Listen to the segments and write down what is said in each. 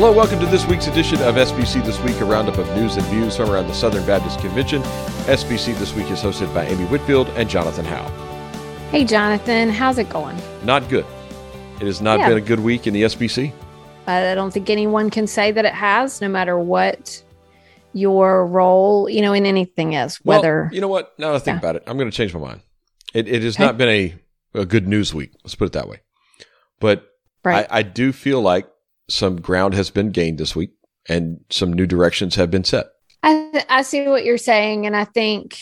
Hello, welcome to this week's edition of SBC This Week, a roundup of news and views from around the Southern Baptist Convention. SBC This Week is hosted by Amy Whitfield and Jonathan Howe. Hey, Jonathan, how's it going? Not good. It has not been a good week in the SBC. I don't think anyone can say that it has, no matter what your role, you know, in anything is. Whether you know what? Now that I think about it, I'm going to change my mind. It has not been a good news week. Let's put it that way. But I do feel like some ground has been gained this week and some new directions have been set. I see what you're saying. And I think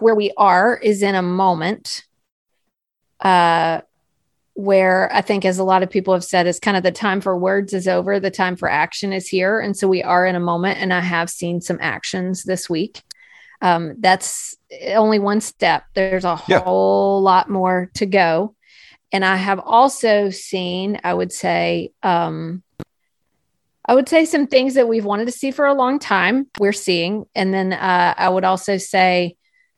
where we are is in a moment where I think, as a lot of people have said, is kind of the time for words is over. The time for action is here. And so we are in a moment, and I have seen some actions this week. That's only one step. There's a whole lot more to go. And I have also seen, I would say some things that we've wanted to see for a long time, we're seeing. And then I would also say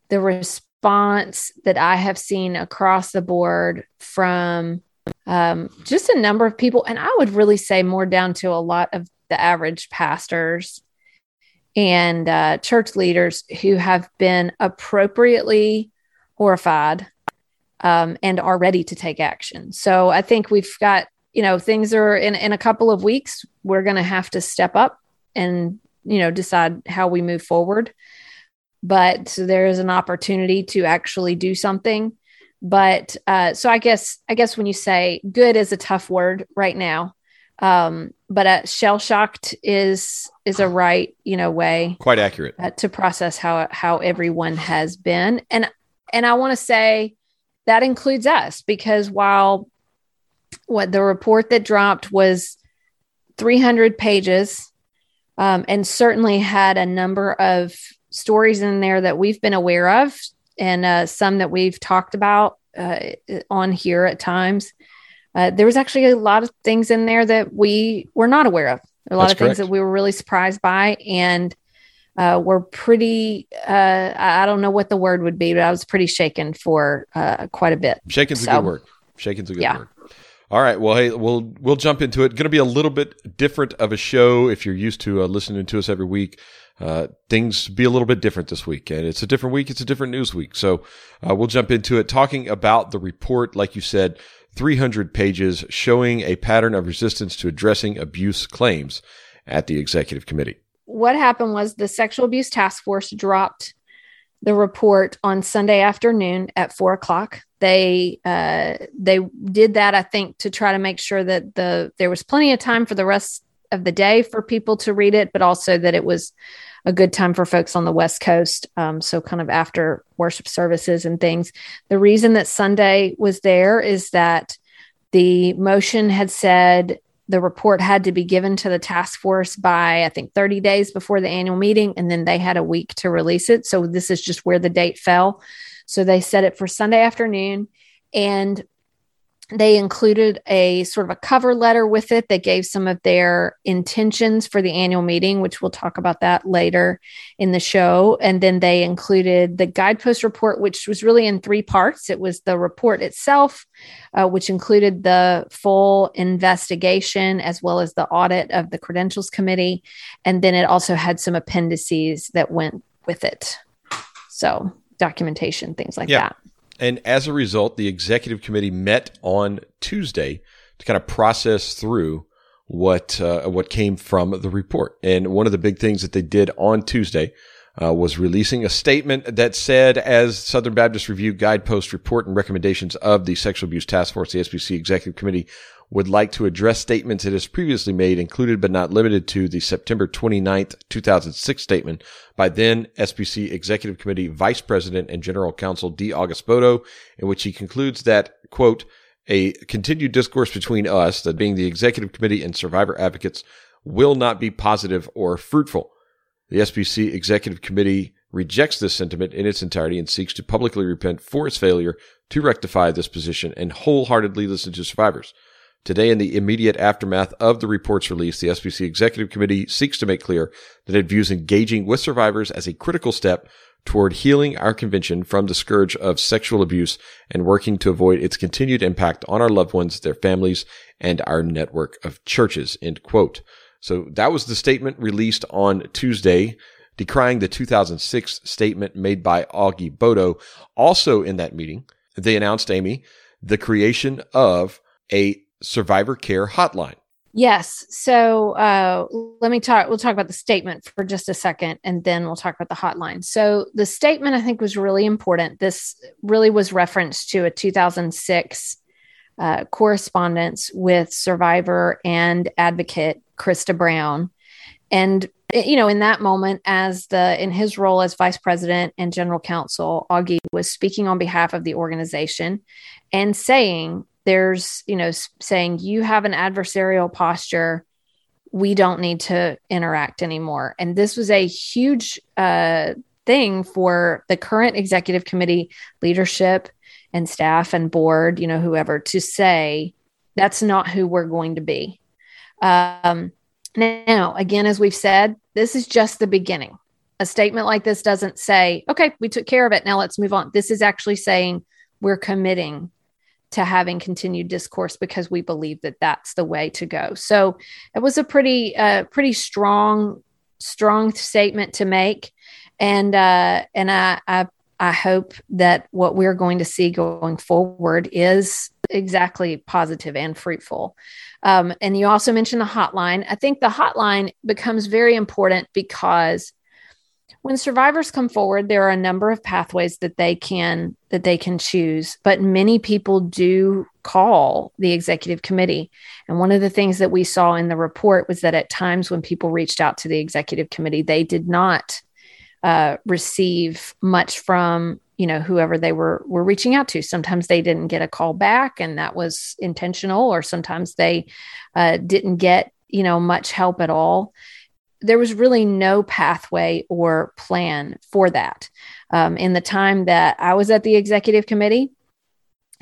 the response that I have seen across the board from just a number of people, and I would really say more down to a lot of the average pastors and church leaders who have been appropriately horrified and are ready to take action. So I think we've got, you know, things are in a couple of weeks, we're going to have to step up and, you know, decide how we move forward. But there is an opportunity to actually do something. But so I guess when you say good is a tough word right now, but shell-shocked is a right, you know, way. Quite accurate. To process how everyone has been. And I want to say, that includes us, because while what the report that dropped was 300 pages and certainly had a number of stories in there that we've been aware of and some that we've talked about on here at times, there was actually a lot of things in there that we were not aware of. A lot That's of correct. Things that we were really surprised by, and we're pretty, I don't know what the word would be, but I was pretty shaken for quite a bit. Shaken's a good word. Shaken's a good word. All right. Well, hey, we'll jump into it. Going to be a little bit different of a show. If you're used to listening to us every week, things be a little bit different this week. And it's a different week. It's a different news week. So we'll jump into it. Talking about the report, like you said, 300 pages showing a pattern of resistance to addressing abuse claims at the executive committee. What happened was the Sexual Abuse Task Force dropped the report on Sunday afternoon at 4:00. They did that, I think, to try to make sure that there was plenty of time for the rest of the day for people to read it, but also that it was a good time for folks on the West Coast. So kind of after worship services and things. The reason that Sunday was there is that the motion had said the report had to be given to the task force by, I think, 30 days before the annual meeting, and then they had a week to release it. So this is just where the date fell. So they set it for Sunday afternoon, and they included a sort of a cover letter with it. They gave some of their intentions for the annual meeting, which we'll talk about that later in the show. And then they included the guidepost report, which was really in three parts. It was the report itself, which included the full investigation as well as the audit of the credentials committee. And then it also had some appendices that went with it. So documentation, things like that. And as a result, the executive committee met on Tuesday to kind of process through what came from the report. And one of the big things that they did on Tuesday was releasing a statement that said, as Southern Baptist Review Guidepost Report and Recommendations of the Sexual Abuse Task Force, the SBC Executive Committee would like to address statements it has previously made, included but not limited to the September 29th, 2006 statement by then SBC Executive Committee Vice President and General Counsel D. August Boto, in which he concludes that, quote, a continued discourse between us, that being the Executive Committee and survivor advocates, will not be positive or fruitful. The SBC Executive Committee rejects this sentiment in its entirety and seeks to publicly repent for its failure to rectify this position and wholeheartedly listen to survivors. Today, in the immediate aftermath of the report's release, the SBC Executive Committee seeks to make clear that it views engaging with survivors as a critical step toward healing our convention from the scourge of sexual abuse and working to avoid its continued impact on our loved ones, their families, and our network of churches, end quote. So that was the statement released on Tuesday, decrying the 2006 statement made by Augie Boto. Also in that meeting, they announced, Amy, the creation of a survivor care hotline. Yes. So we'll talk about the statement for just a second, and then we'll talk about the hotline. So the statement, I think, was really important. This really was referenced to a 2006 correspondence with survivor and advocate Krista Brown. And, you know, in that moment, in his role as vice president and general counsel, Augie was speaking on behalf of the organization and saying, you have an adversarial posture. We don't need to interact anymore. And this was a huge thing for the current executive committee leadership and staff and board, you know, whoever, to say, that's not who we're going to be. Now, again, as we've said, this is just the beginning. A statement like this doesn't say, okay, we took care of it, now let's move on. This is actually saying we're committing to having continued discourse because we believe that that's the way to go. So it was a pretty strong statement to make. And I hope that what we're going to see going forward is exactly positive and fruitful. And you also mentioned the hotline. I think the hotline becomes very important because when survivors come forward, there are a number of pathways that they can choose, but many people do call the executive committee. And one of the things that we saw in the report was that at times when people reached out to the executive committee, they did not receive much from, you know, whoever they were reaching out to. Sometimes they didn't get a call back, and that was intentional, or sometimes they didn't get, you know, much help at all. There was really no pathway or plan for that. In the time that I was at the executive committee,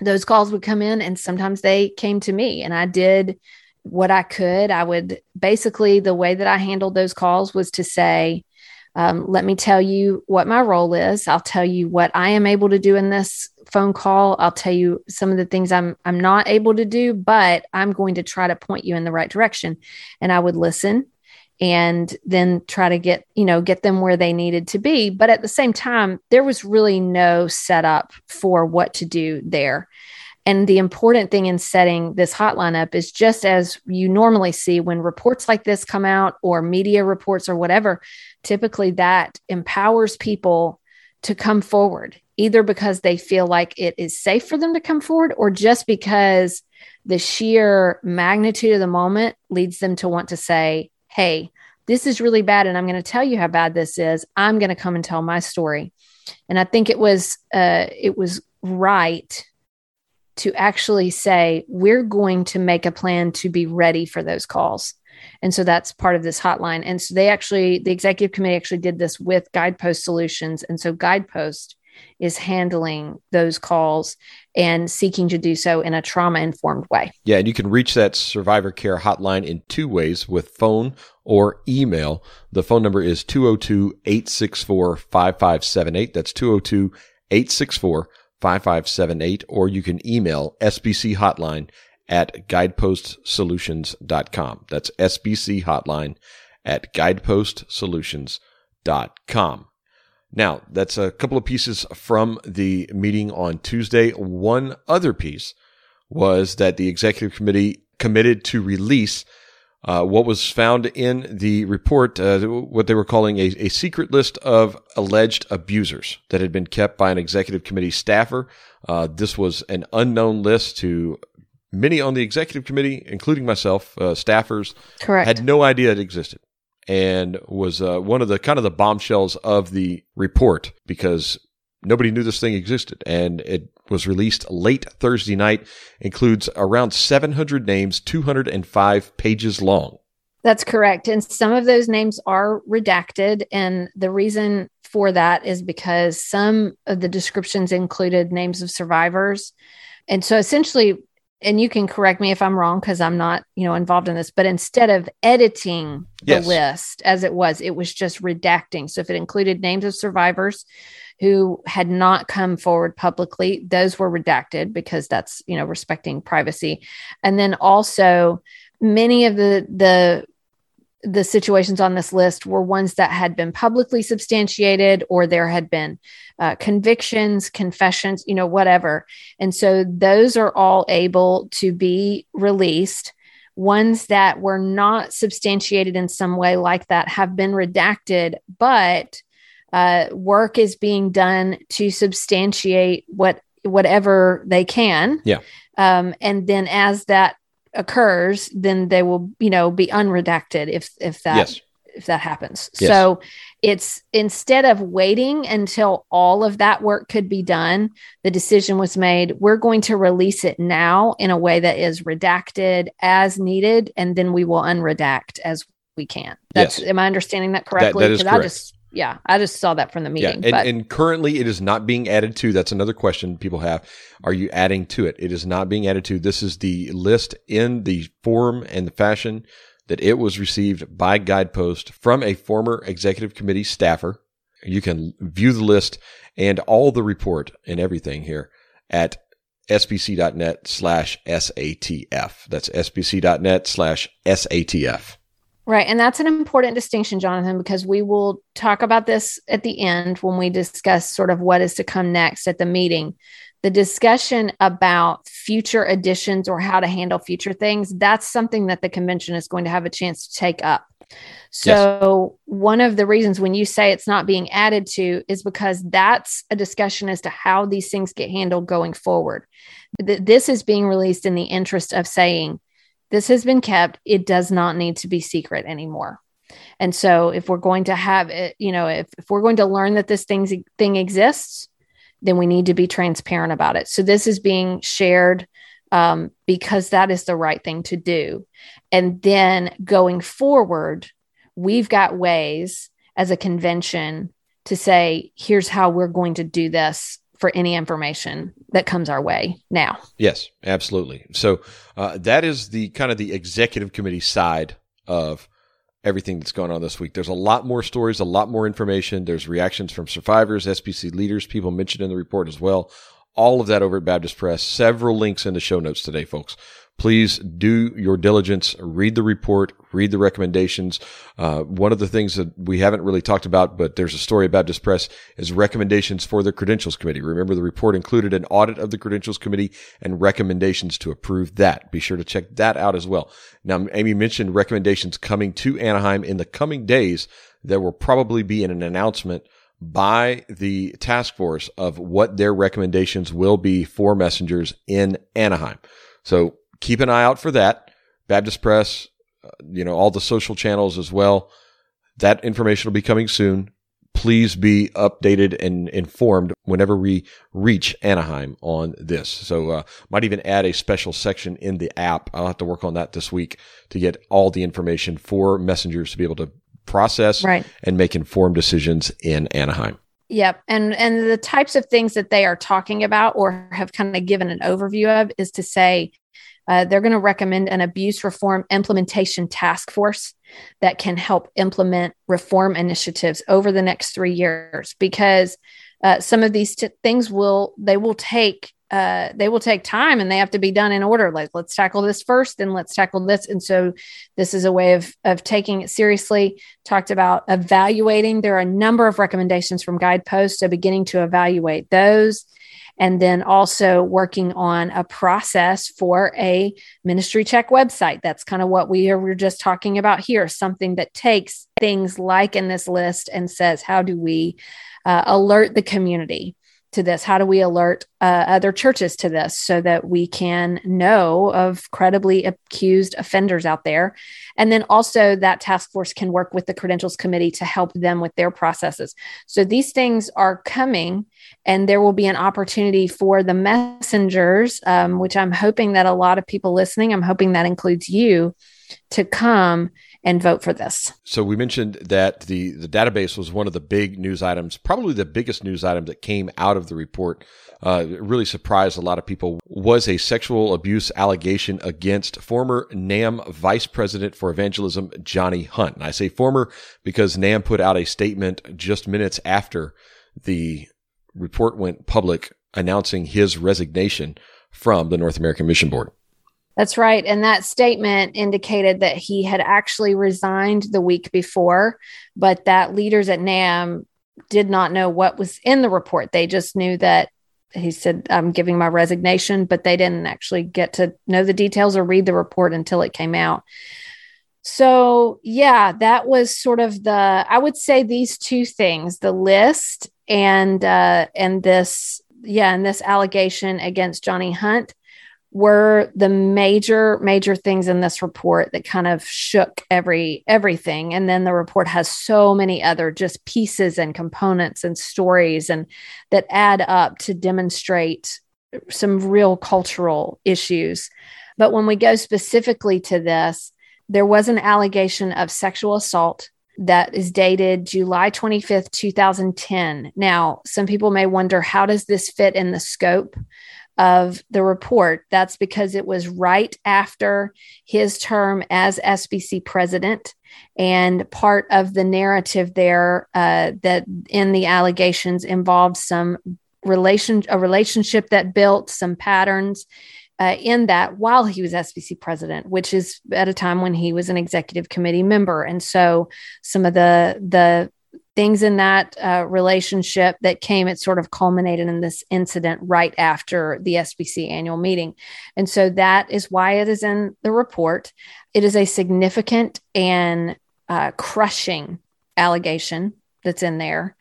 those calls would come in, and sometimes they came to me, and I did what I could. I would basically, the way that I handled those calls was to say, let me tell you what my role is. I'll tell you what I am able to do in this phone call. I'll tell you some of the things I'm not able to do, but I'm going to try to point you in the right direction. And I would listen and then try to get them where they needed to be. But at the same time, there was really no setup for what to do there. And the important thing in setting this hotline up is, just as you normally see when reports like this come out or media reports or whatever, typically that empowers people to come forward, either because they feel like it is safe for them to come forward, or just because the sheer magnitude of the moment leads them to want to say, hey, this is really bad, and I'm going to tell you how bad this is. I'm going to come and tell my story. And I think it was right to actually say, we're going to make a plan to be ready for those calls. And so that's part of this hotline. And so the executive committee actually did this with Guidepost Solutions. And so Guidepost is handling those calls and seeking to do so in a trauma-informed way. Yeah, and you can reach that survivor care hotline in two ways, with phone or email. The phone number is 202-864-5578. That's 202-864-5578, or you can email sbchotline@guidepostsolutions.com. That's sbchotline@guidepostsolutions.com. Now, that's a couple of pieces from the meeting on Tuesday. One other piece was that the executive committee committed to release what was found in the report, what they were calling a secret list of alleged abusers that had been kept by an executive committee staffer. This was an unknown list to many on the executive committee, including myself. Staffers Correct. Had no idea it existed, and was one of the kind of the bombshells of the report, because nobody knew this thing existed, and it was released late Thursday night, includes around 700 names, 205 pages long. That's correct. And some of those names are redacted. And the reason for that is because some of the descriptions included names of survivors. And so essentially, and you can correct me if I'm wrong, because I'm not, you know, involved in this, but instead of editing the Yes. list as it was just redacting. So if it included names of survivors who had not come forward publicly, those were redacted, because that's, you know, respecting privacy. And then also many of the the situations on this list were ones that had been publicly substantiated, or there had been convictions, confessions, you know, whatever. And so those are all able to be released. Ones that were not substantiated in some way like that have been redacted, but work is being done to substantiate whatever they can. Yeah. And then as that occurs, then they will, you know, be unredacted if that happens. Yes. So it's, instead of waiting until all of that work could be done, the decision was made, we're going to release it now in a way that is redacted as needed, and then we will unredact as we can. That's, yes. Am I understanding that correctly? That is correct. I just saw that from the meeting. Yeah, and currently it is not being added to. That's another question people have. Are you adding to it? It is not being added to. This is the list in the form and the fashion that it was received by Guidepost from a former executive committee staffer. You can view the list and all the report and everything here at sbc.net/SATF. That's sbc.net/SATF. Right. And that's an important distinction, Jonathan, because we will talk about this at the end when we discuss sort of what is to come next at the meeting. The discussion about future additions or how to handle future things, that's something that the convention is going to have a chance to take up. So yes. One of the reasons when you say it's not being added to is because that's a discussion as to how these things get handled going forward. This is being released in the interest of saying, this has been kept. It does not need to be secret anymore. And so if we're going to have it, you know, if we're going to learn that this thing exists, then we need to be transparent about it. So this is being shared because that is the right thing to do. And then going forward, we've got ways as a convention to say, here's how we're going to do this for any information that comes our way now. Yes, absolutely. So that is the kind of the executive committee side of everything that's going on this week. There's a lot more stories, a lot more information. There's reactions from survivors, SBC leaders, people mentioned in the report as well. All of that over at Baptist Press. Several links in the show notes today, folks. Please do your diligence, read the report, read the recommendations. One of the things that we haven't really talked about, but there's a story at Baptist Press, is recommendations for the Credentials Committee. Remember, the report included an audit of the Credentials Committee and recommendations to approve that. Be sure to check that out as well. Now, Amy mentioned recommendations coming to Anaheim in the coming days. There will probably be an announcement by the task force of what their recommendations will be for messengers in Anaheim. So keep an eye out for that. Baptist Press, you know, all the social channels as well. That information will be coming soon. Please be updated and informed whenever we reach Anaheim on this. So might even add a special section in the app. I'll have to work on that this week to get all the information for messengers to be able to process and make informed decisions in Anaheim. Yep. And the types of things that they are talking about or have kind of given an overview of is to say they're going to recommend an abuse reform implementation task force that can help implement reform initiatives over the next 3 years, because some of these things will take time and they have to be done in order. Like, let's tackle this first, then let's tackle this. And so this is a way of taking it seriously. Talked about evaluating. There are a number of recommendations from Guidepost, so beginning to evaluate those. And then also working on a process for a ministry check website. That's kind of what we're just talking about here, something that takes things like in this list and says, how do we alert the community to this? How do we alert other churches to this so that we can know of credibly accused offenders out there? And then also that task force can work with the Credentials Committee to help them with their processes. So these things are coming, and there will be an opportunity for the messengers, which I'm hoping that a lot of people listening, I'm hoping that includes you, to come and vote for this. So we mentioned that the database was one of the big news items, probably the biggest news item that came out of the report. It really surprised a lot of people, was a sexual abuse allegation against former NAM Vice President for Evangelism, Johnny Hunt. And I say former because NAM put out a statement just minutes after the report went public announcing his resignation from the North American Mission Board. That's right. And that statement indicated that he had actually resigned the week before, but that leaders at NAM did not know what was in the report. They just knew that he said, I'm giving my resignation, but they didn't actually get to know the details or read the report until it came out. So yeah, that was sort of I would say these two things, the list and this allegation against Johnny Hunt were the major things in this report that kind of shook everything. And then the report has so many other just pieces and components and stories and that add up to demonstrate some real cultural issues. But when we go specifically to this, there was an allegation of sexual assault that is dated July 25th, 2010. Now, some people may wonder, how does this fit in the scope of the report? That's because it was right after his term as SBC president, and part of the narrative there that in the allegations involved some relationship that built some patterns in that while he was SBC president, which is at a time when he was an executive committee member. And so some of the things in that relationship that came, it sort of culminated in this incident right after the SBC annual meeting. And so that is why it is in the report. It is a significant and crushing allegation that's in there.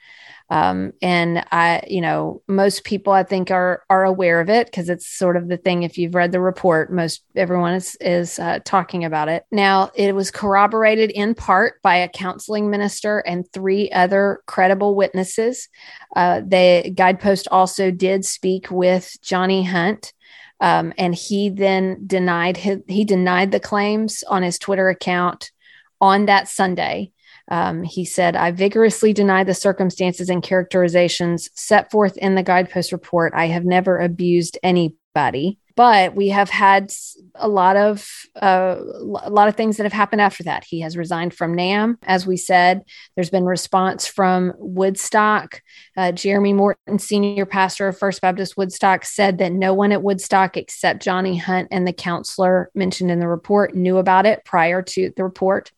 And I, you know, most people I think are aware of it because it's sort of the thing. If you've read the report, everyone is talking about it. Now, it was corroborated in part by a counseling minister and three other credible witnesses. The Guidepost also did speak with Johnny Hunt. And he then denied the claims on his Twitter account on that Sunday. He said, I vigorously deny the circumstances and characterizations set forth in the Guidepost report. I have never abused anybody, but we have had a lot of things that have happened after that. He has resigned from NAM. As we said, there's been response from Woodstock. Jeremy Morton, senior pastor of First Baptist Woodstock, said that no one at Woodstock except Johnny Hunt and the counselor mentioned in the report knew about it prior to the report.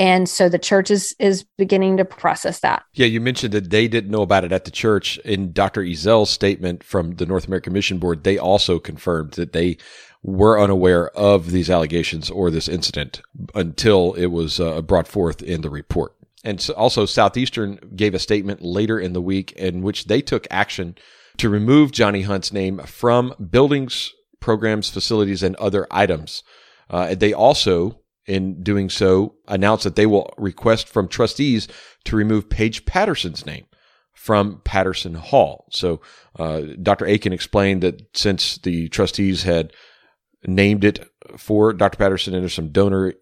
And so the church is beginning to process that. Yeah, you mentioned that they didn't know about it at the church. In Dr. Ezel's statement from the North American Mission Board, they also confirmed that they were unaware of these allegations or this incident until it was brought forth in the report. And so also Southeastern gave a statement later in the week in which they took action to remove Johnny Hunt's name from buildings, programs, facilities, and other items. They also, in doing so, announced that they will request from trustees to remove Paige Patterson's name from Patterson Hall. So Dr. Akin explained that since the trustees had named it for Dr. Patterson and there's some donor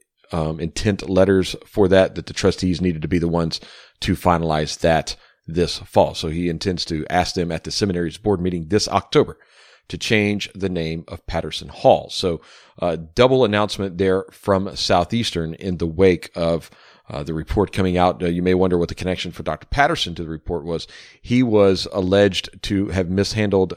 intent letters for that the trustees needed to be the ones to finalize that this fall. So he intends to ask them at the seminary's board meeting this October to change the name of Patterson Hall. So double announcement there from Southeastern in the wake of the report coming out. You may wonder what the connection for Dr. Patterson to the report was. He was alleged to have mishandled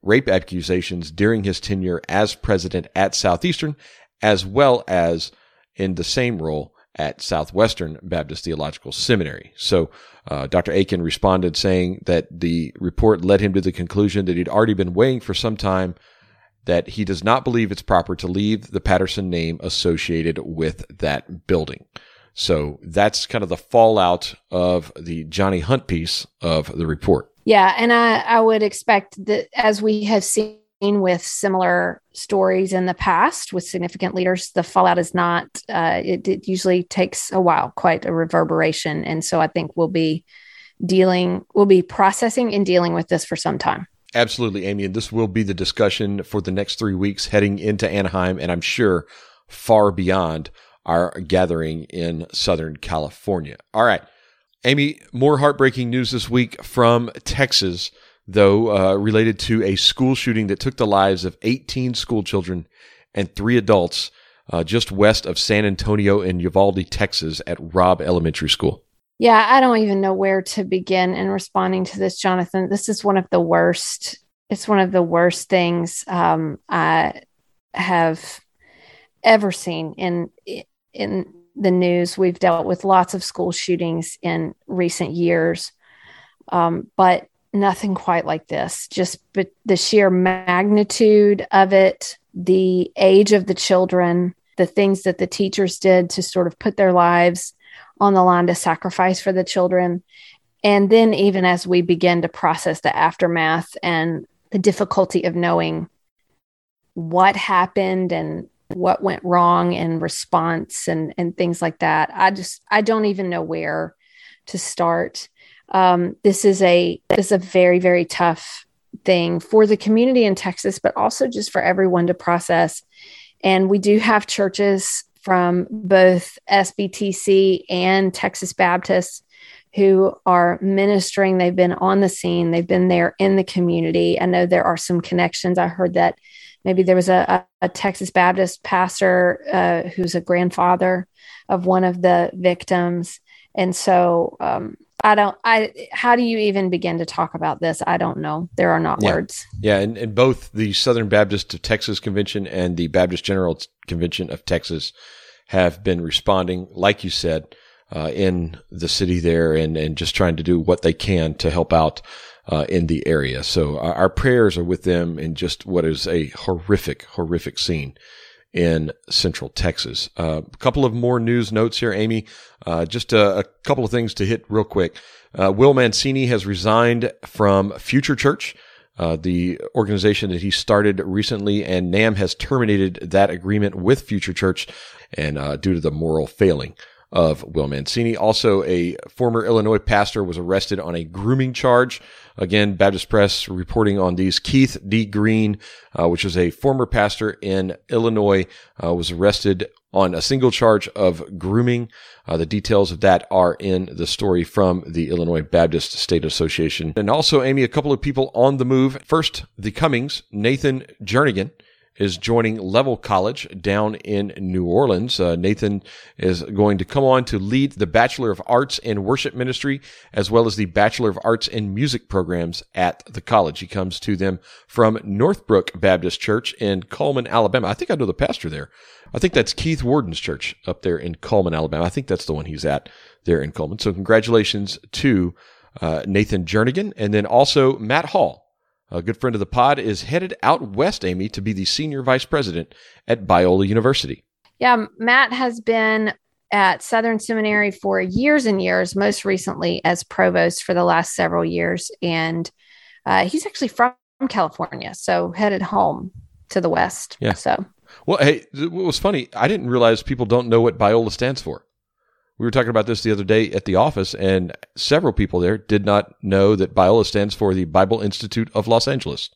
rape accusations during his tenure as president at Southeastern, as well as in the same role at Southwestern Baptist Theological Seminary. So Dr. Akin responded saying that the report led him to the conclusion that he'd already been weighing for some time that he does not believe it's proper to leave the Patterson name associated with that building. So that's kind of the fallout of the Johnny Hunt piece of the report. Yeah, and I would expect that, as we have seen with similar stories in the past with significant leaders, the fallout is not, it usually takes a while, quite a reverberation. And so I think we'll be processing and dealing with this for some time. Absolutely, Amy. And this will be the discussion for the next 3 weeks heading into Anaheim, and I'm sure far beyond our gathering in Southern California. All right, Amy, more heartbreaking news this week from Texas, though, related to a school shooting that took the lives of 18 school children and 3 adults just west of San Antonio in Uvalde, Texas, at Robb Elementary School. Yeah, I don't even know where to begin in responding to this, Jonathan. This is one of the worst things I have ever seen in the news. We've dealt with lots of school shootings in recent years, but nothing quite like this. Just the sheer magnitude of it, the age of the children, the things that the teachers did to sort of put their lives on the line to sacrifice for the children. And then even as we begin to process the aftermath and the difficulty of knowing what happened and what went wrong in response and things like that, I don't even know where to start. This is a very, very tough thing for the community in Texas, but also just for everyone to process. And we do have churches from both SBTC and Texas Baptists who are ministering. They've been on the scene. They've been there in the community. I know there are some connections. I heard that maybe there was a Texas Baptist pastor who's a grandfather of one of the victims. And so how do you even begin to talk about this? I don't know. There are not words. Yeah. And both the Southern Baptist of Texas Convention and the Baptist General Convention of Texas have been responding, like you said, in the city there and just trying to do what they can to help out in the area. So our prayers are with them in just what is a horrific, horrific scene in Central Texas. A couple of more news notes here, Amy. Just a couple of things to hit real quick. Will Mancini has resigned from Future Church, the organization that he started recently, and NAM has terminated that agreement with Future Church and due to the moral failing of Will Mancini. Also, a former Illinois pastor was arrested on a grooming charge. Again, Baptist Press reporting on these. Keith D. Green, which is a former pastor in Illinois, was arrested on a single charge of grooming. The details of that are in the story from the Illinois Baptist State Association. And also, Amy, a couple of people on the move. First, the Cummings, Nathan Jernigan, is joining Level College down in New Orleans. Nathan is going to come on to lead the Bachelor of Arts in Worship Ministry, as well as the Bachelor of Arts in Music programs at the college. He comes to them from Northbrook Baptist Church in Cullman, Alabama. I think I know the pastor there. I think that's Keith Warden's church up there in Cullman, Alabama. I think that's the one he's at there in Cullman. So congratulations to Nathan Jernigan. And then also Matt Hall, a good friend of the pod, is headed out west, Amy, to be the senior vice president at Biola University. Yeah, Matt has been at Southern Seminary for years and years, most recently as provost for the last several years. And he's actually from California, so headed home to the west. Yeah. So, well, hey, what was funny, I didn't realize people don't know what Biola stands for. We were talking about this the other day at the office, and several people there did not know that Biola stands for the Bible Institute of Los Angeles.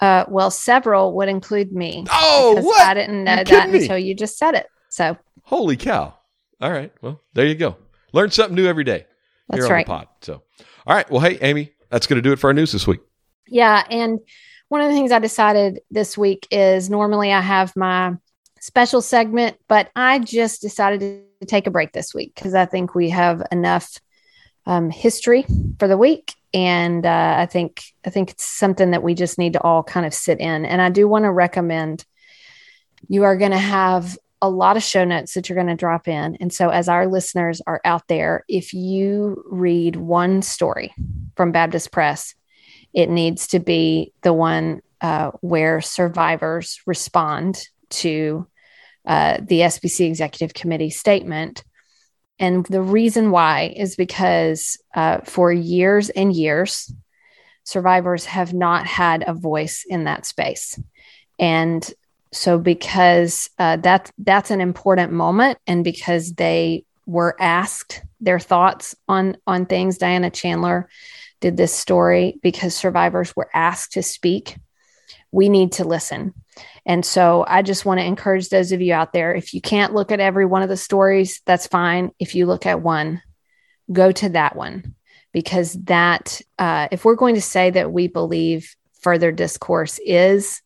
Well, several would include me. Oh, what? I didn't know that until you just said it. So, holy cow. All right. Well, there you go. Learn something new every day here on the pod. So, all right. Well, hey, Amy, that's going to do it for our news this week. Yeah. And one of the things I decided this week is normally I have my special segment, but I just decided to take a break this week because I think we have enough history for the week. And I think it's something that we just need to all kind of sit in. And I do want to recommend, you are going to have a lot of show notes that you're going to drop in. And so as our listeners are out there, if you read one story from Baptist Press, it needs to be the one where survivors respond to the SBC Executive Committee statement. And the reason why is because for years and years, survivors have not had a voice in that space. And so because that's an important moment, and because they were asked their thoughts on things, Diana Chandler did this story because survivors were asked to speak. We need to listen. And so I just want to encourage those of you out there, if you can't look at every one of the stories, that's fine. If you look at one, go to that one, because that, if we're going to say that we believe further discourse is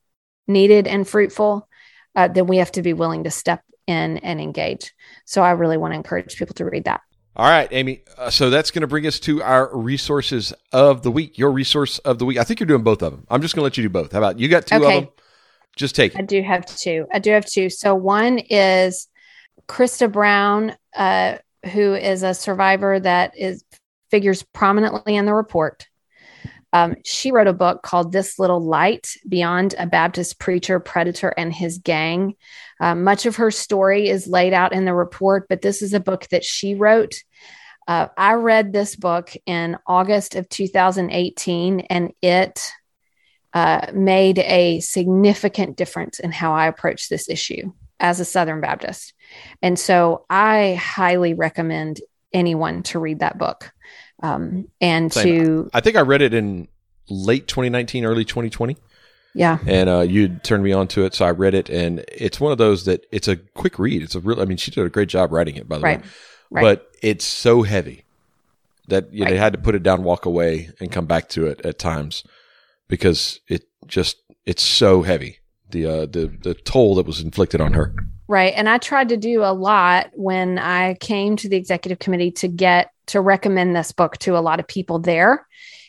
needed and fruitful, then we have to be willing to step in and engage. So I really want to encourage people to read that. All right, Amy. So that's going to bring us to our resources of the week, your resource of the week. I think you're doing both of them. I'm just going to let you do both. How about you got two of them? Just take it. I do have two. So one is Krista Brown, who is a survivor that figures prominently in the report. She wrote a book called This Little Light, Beyond a Baptist Preacher, Predator, and His Gang. Much of her story is laid out in the report, but this is a book that she wrote. I read this book in August of 2018, and it made a significant difference in how I approach this issue as a Southern Baptist. And so I highly recommend anyone to read that book. I think I read it in late 2019, early 2020. Yeah. And you turned me on to it. So I read it, and it's one of those that it's a quick read. It's a real, I mean, she did a great job writing it, by the way, but it's so heavy that you know, you had to put it down, walk away, and come back to it at times because it's so heavy. The toll that was inflicted on her. Right. And I tried to do a lot when I came to the executive committee to recommend this book to a lot of people there,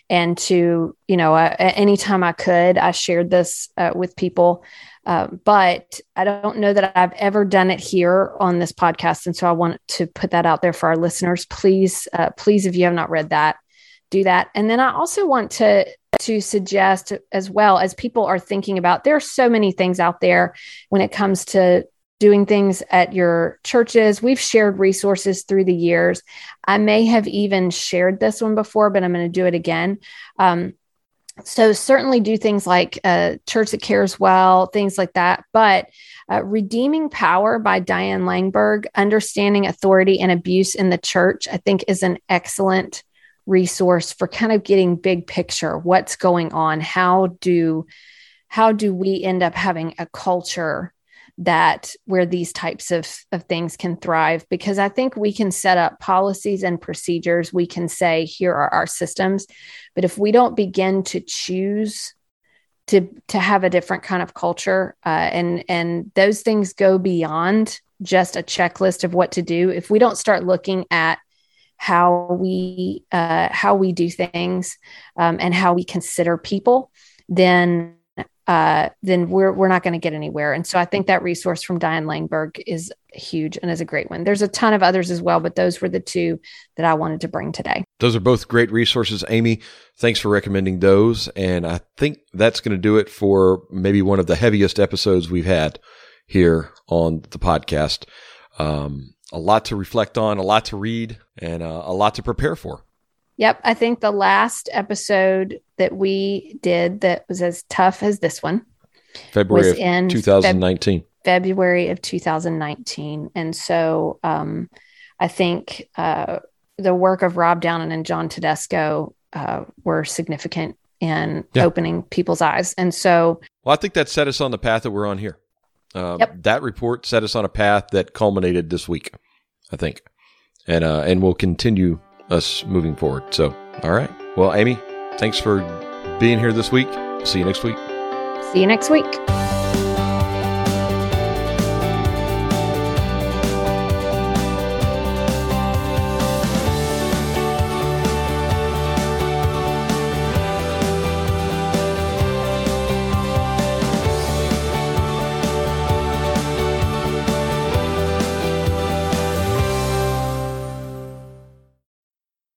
and to, you know, anytime I could, I shared this with people. But I don't know that I've ever done it here on this podcast. And so I want to put that out there for our listeners. Please, if you have not read that, do that. And then I also want to suggest as well, as people are thinking about, there are so many things out there when it comes to doing things at your churches. We've shared resources through the years. I may have even shared this one before, but I'm going to do it again. So certainly do things like Church That Cares Well, things like that. But Redeeming Power by Diane Langberg, Understanding Authority and Abuse in the Church, I think is an excellent resource for kind of getting big picture, what's going on. How do we end up having a culture where these types of things can thrive? Because I think we can set up policies and procedures. We can say, here are our systems, but if we don't begin to choose to have a different kind of culture, and those things go beyond just a checklist of what to do. If we don't start looking at how we do things, and how we consider people, then we're not going to get anywhere. And so I think that resource from Diane Langberg is huge and is a great one. There's a ton of others as well, but those were the two that I wanted to bring today. Those are both great resources, Amy. Thanks for recommending those. And I think that's going to do it for maybe one of the heaviest episodes we've had here on the podcast. A lot to reflect on, a lot to read, and a lot to prepare for. Yep. I think the last episode that we did that was as tough as this one, February of 2019. February of 2019. And so I think the work of Robb Downen and John Tedesco were significant in opening people's eyes. And so... Well, I think that set us on the path that we're on here. That report set us on a path that culminated this week, I think. And we'll continue us moving forward. So, all right. Well, Amy, thanks for being here this week. See you next week.